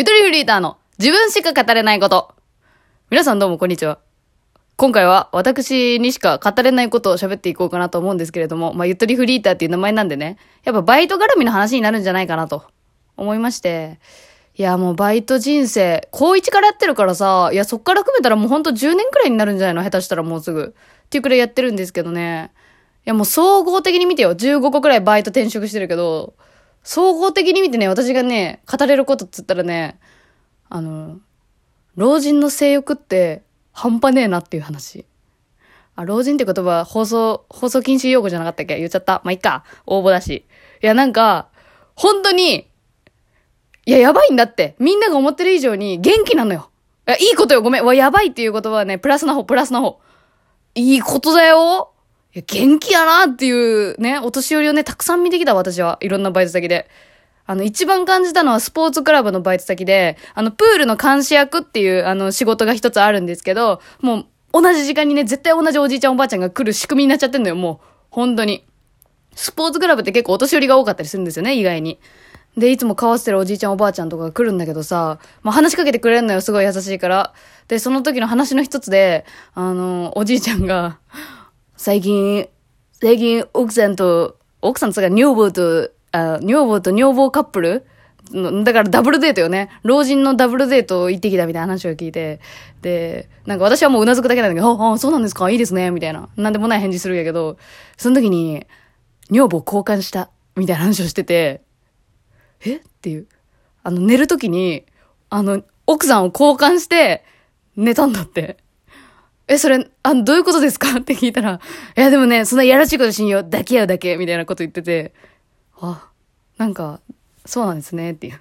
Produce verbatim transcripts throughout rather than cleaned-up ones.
ゆとりフリーターの自分しか語れないこと。皆さんどうもこんにちは。今回は私にしか語れないことを喋っていこうかなと思うんですけれども、まあゆとりフリーターっていう名前なんでね、やっぱバイト絡みの話になるんじゃないかなと思いまして、いやもうバイト人生高いちからやってるからさ、いやそっから含めたらもうほんとじゅうねんくらいになるんじゃないの、下手したらもうすぐっていうくらいやってるんですけどね。いやもう総合的に見てよ、じゅうごこくらいバイト転職してるけど、総合的に見てね、私がね語れることっつったらね、あの老人の性欲って半端ねえなっていう話。あ、老人って言葉放送放送禁止用語じゃなかったっけ？言っちゃった。まあいっか、応募だし。いやなんか本当にいややばいんだって、みんなが思ってる以上に元気なのよ。 いや、いいことよ、ごめん。わ、やばいっていう言葉はねプラスな方プラスな方いいことだよ。いや元気やなっていうね、お年寄りをねたくさん見てきた私は、いろんなバイト先で。あの一番感じたのはスポーツクラブのバイト先で、あのプールの監視役っていうあの仕事が一つあるんですけど、もう同じ時間にね絶対同じおじいちゃんおばあちゃんが来る仕組みになっちゃってんのよ。もう本当にスポーツクラブって結構お年寄りが多かったりするんですよね、意外に。でいつも顔してるおじいちゃんおばあちゃんとかが来るんだけどさ、まあ、話しかけてくれるのよ、すごい優しいから。でその時の話の一つで、あのおじいちゃんが最近最近奥さんと奥さんとか女房とあ女房と女房カップルだからダブルデートよね、老人のダブルデート行ってきたみたいな話を聞いて、でなんか私はもううなずくだけなんだけど、ああそうなんですか、いいですねみたいな、なんでもない返事するんやけど、その時に女房交換したみたいな話をしてて、えっていう、あの寝る時にあの奥さんを交換して寝たんだって。え、それ、あの、どういうことですかって聞いたら、いや、でもね、そんなやらしいことしんよ。抱き合うだけ、みたいなこと言ってて、あ、なんか、そうなんですね、っていう。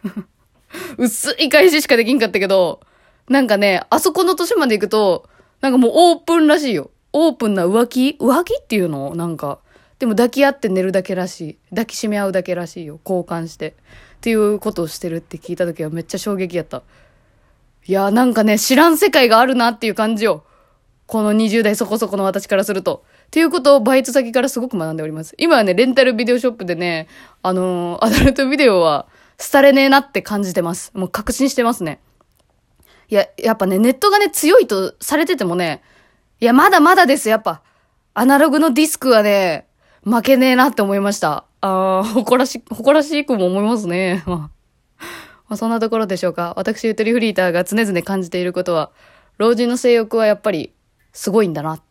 薄い返ししかできんかったけど、なんかね、あそこの年まで行くと、なんかもうオープンらしいよ。オープンな浮気浮気っていうのなんか。でも抱き合って寝るだけらしい。抱きしめ合うだけらしいよ。交換して。っていうことをしてるって聞いた時はめっちゃ衝撃やった。いや、なんかね、知らん世界があるなっていう感じよ。このにじゅう代そこそこの私からすると。っていうことをバイト先からすごく学んでおります。今はね、レンタルビデオショップでね、あのー、アダルトビデオは、廃れねえなって感じてます。もう確信してますね。いや、やっぱね、ネットがね、強いとされててもね、いや、まだまだです、やっぱ。アナログのディスクはね、負けねえなって思いました。あー、誇らし、誇らしくも思いますね。まあ、そんなところでしょうか。私、ゆとりフリーターが常々感じていることは、老人の性欲はやっぱり、すごいんだな。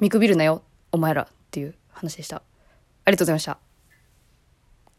見くびるなよ、お前らっていう話でした。ありがとうございました。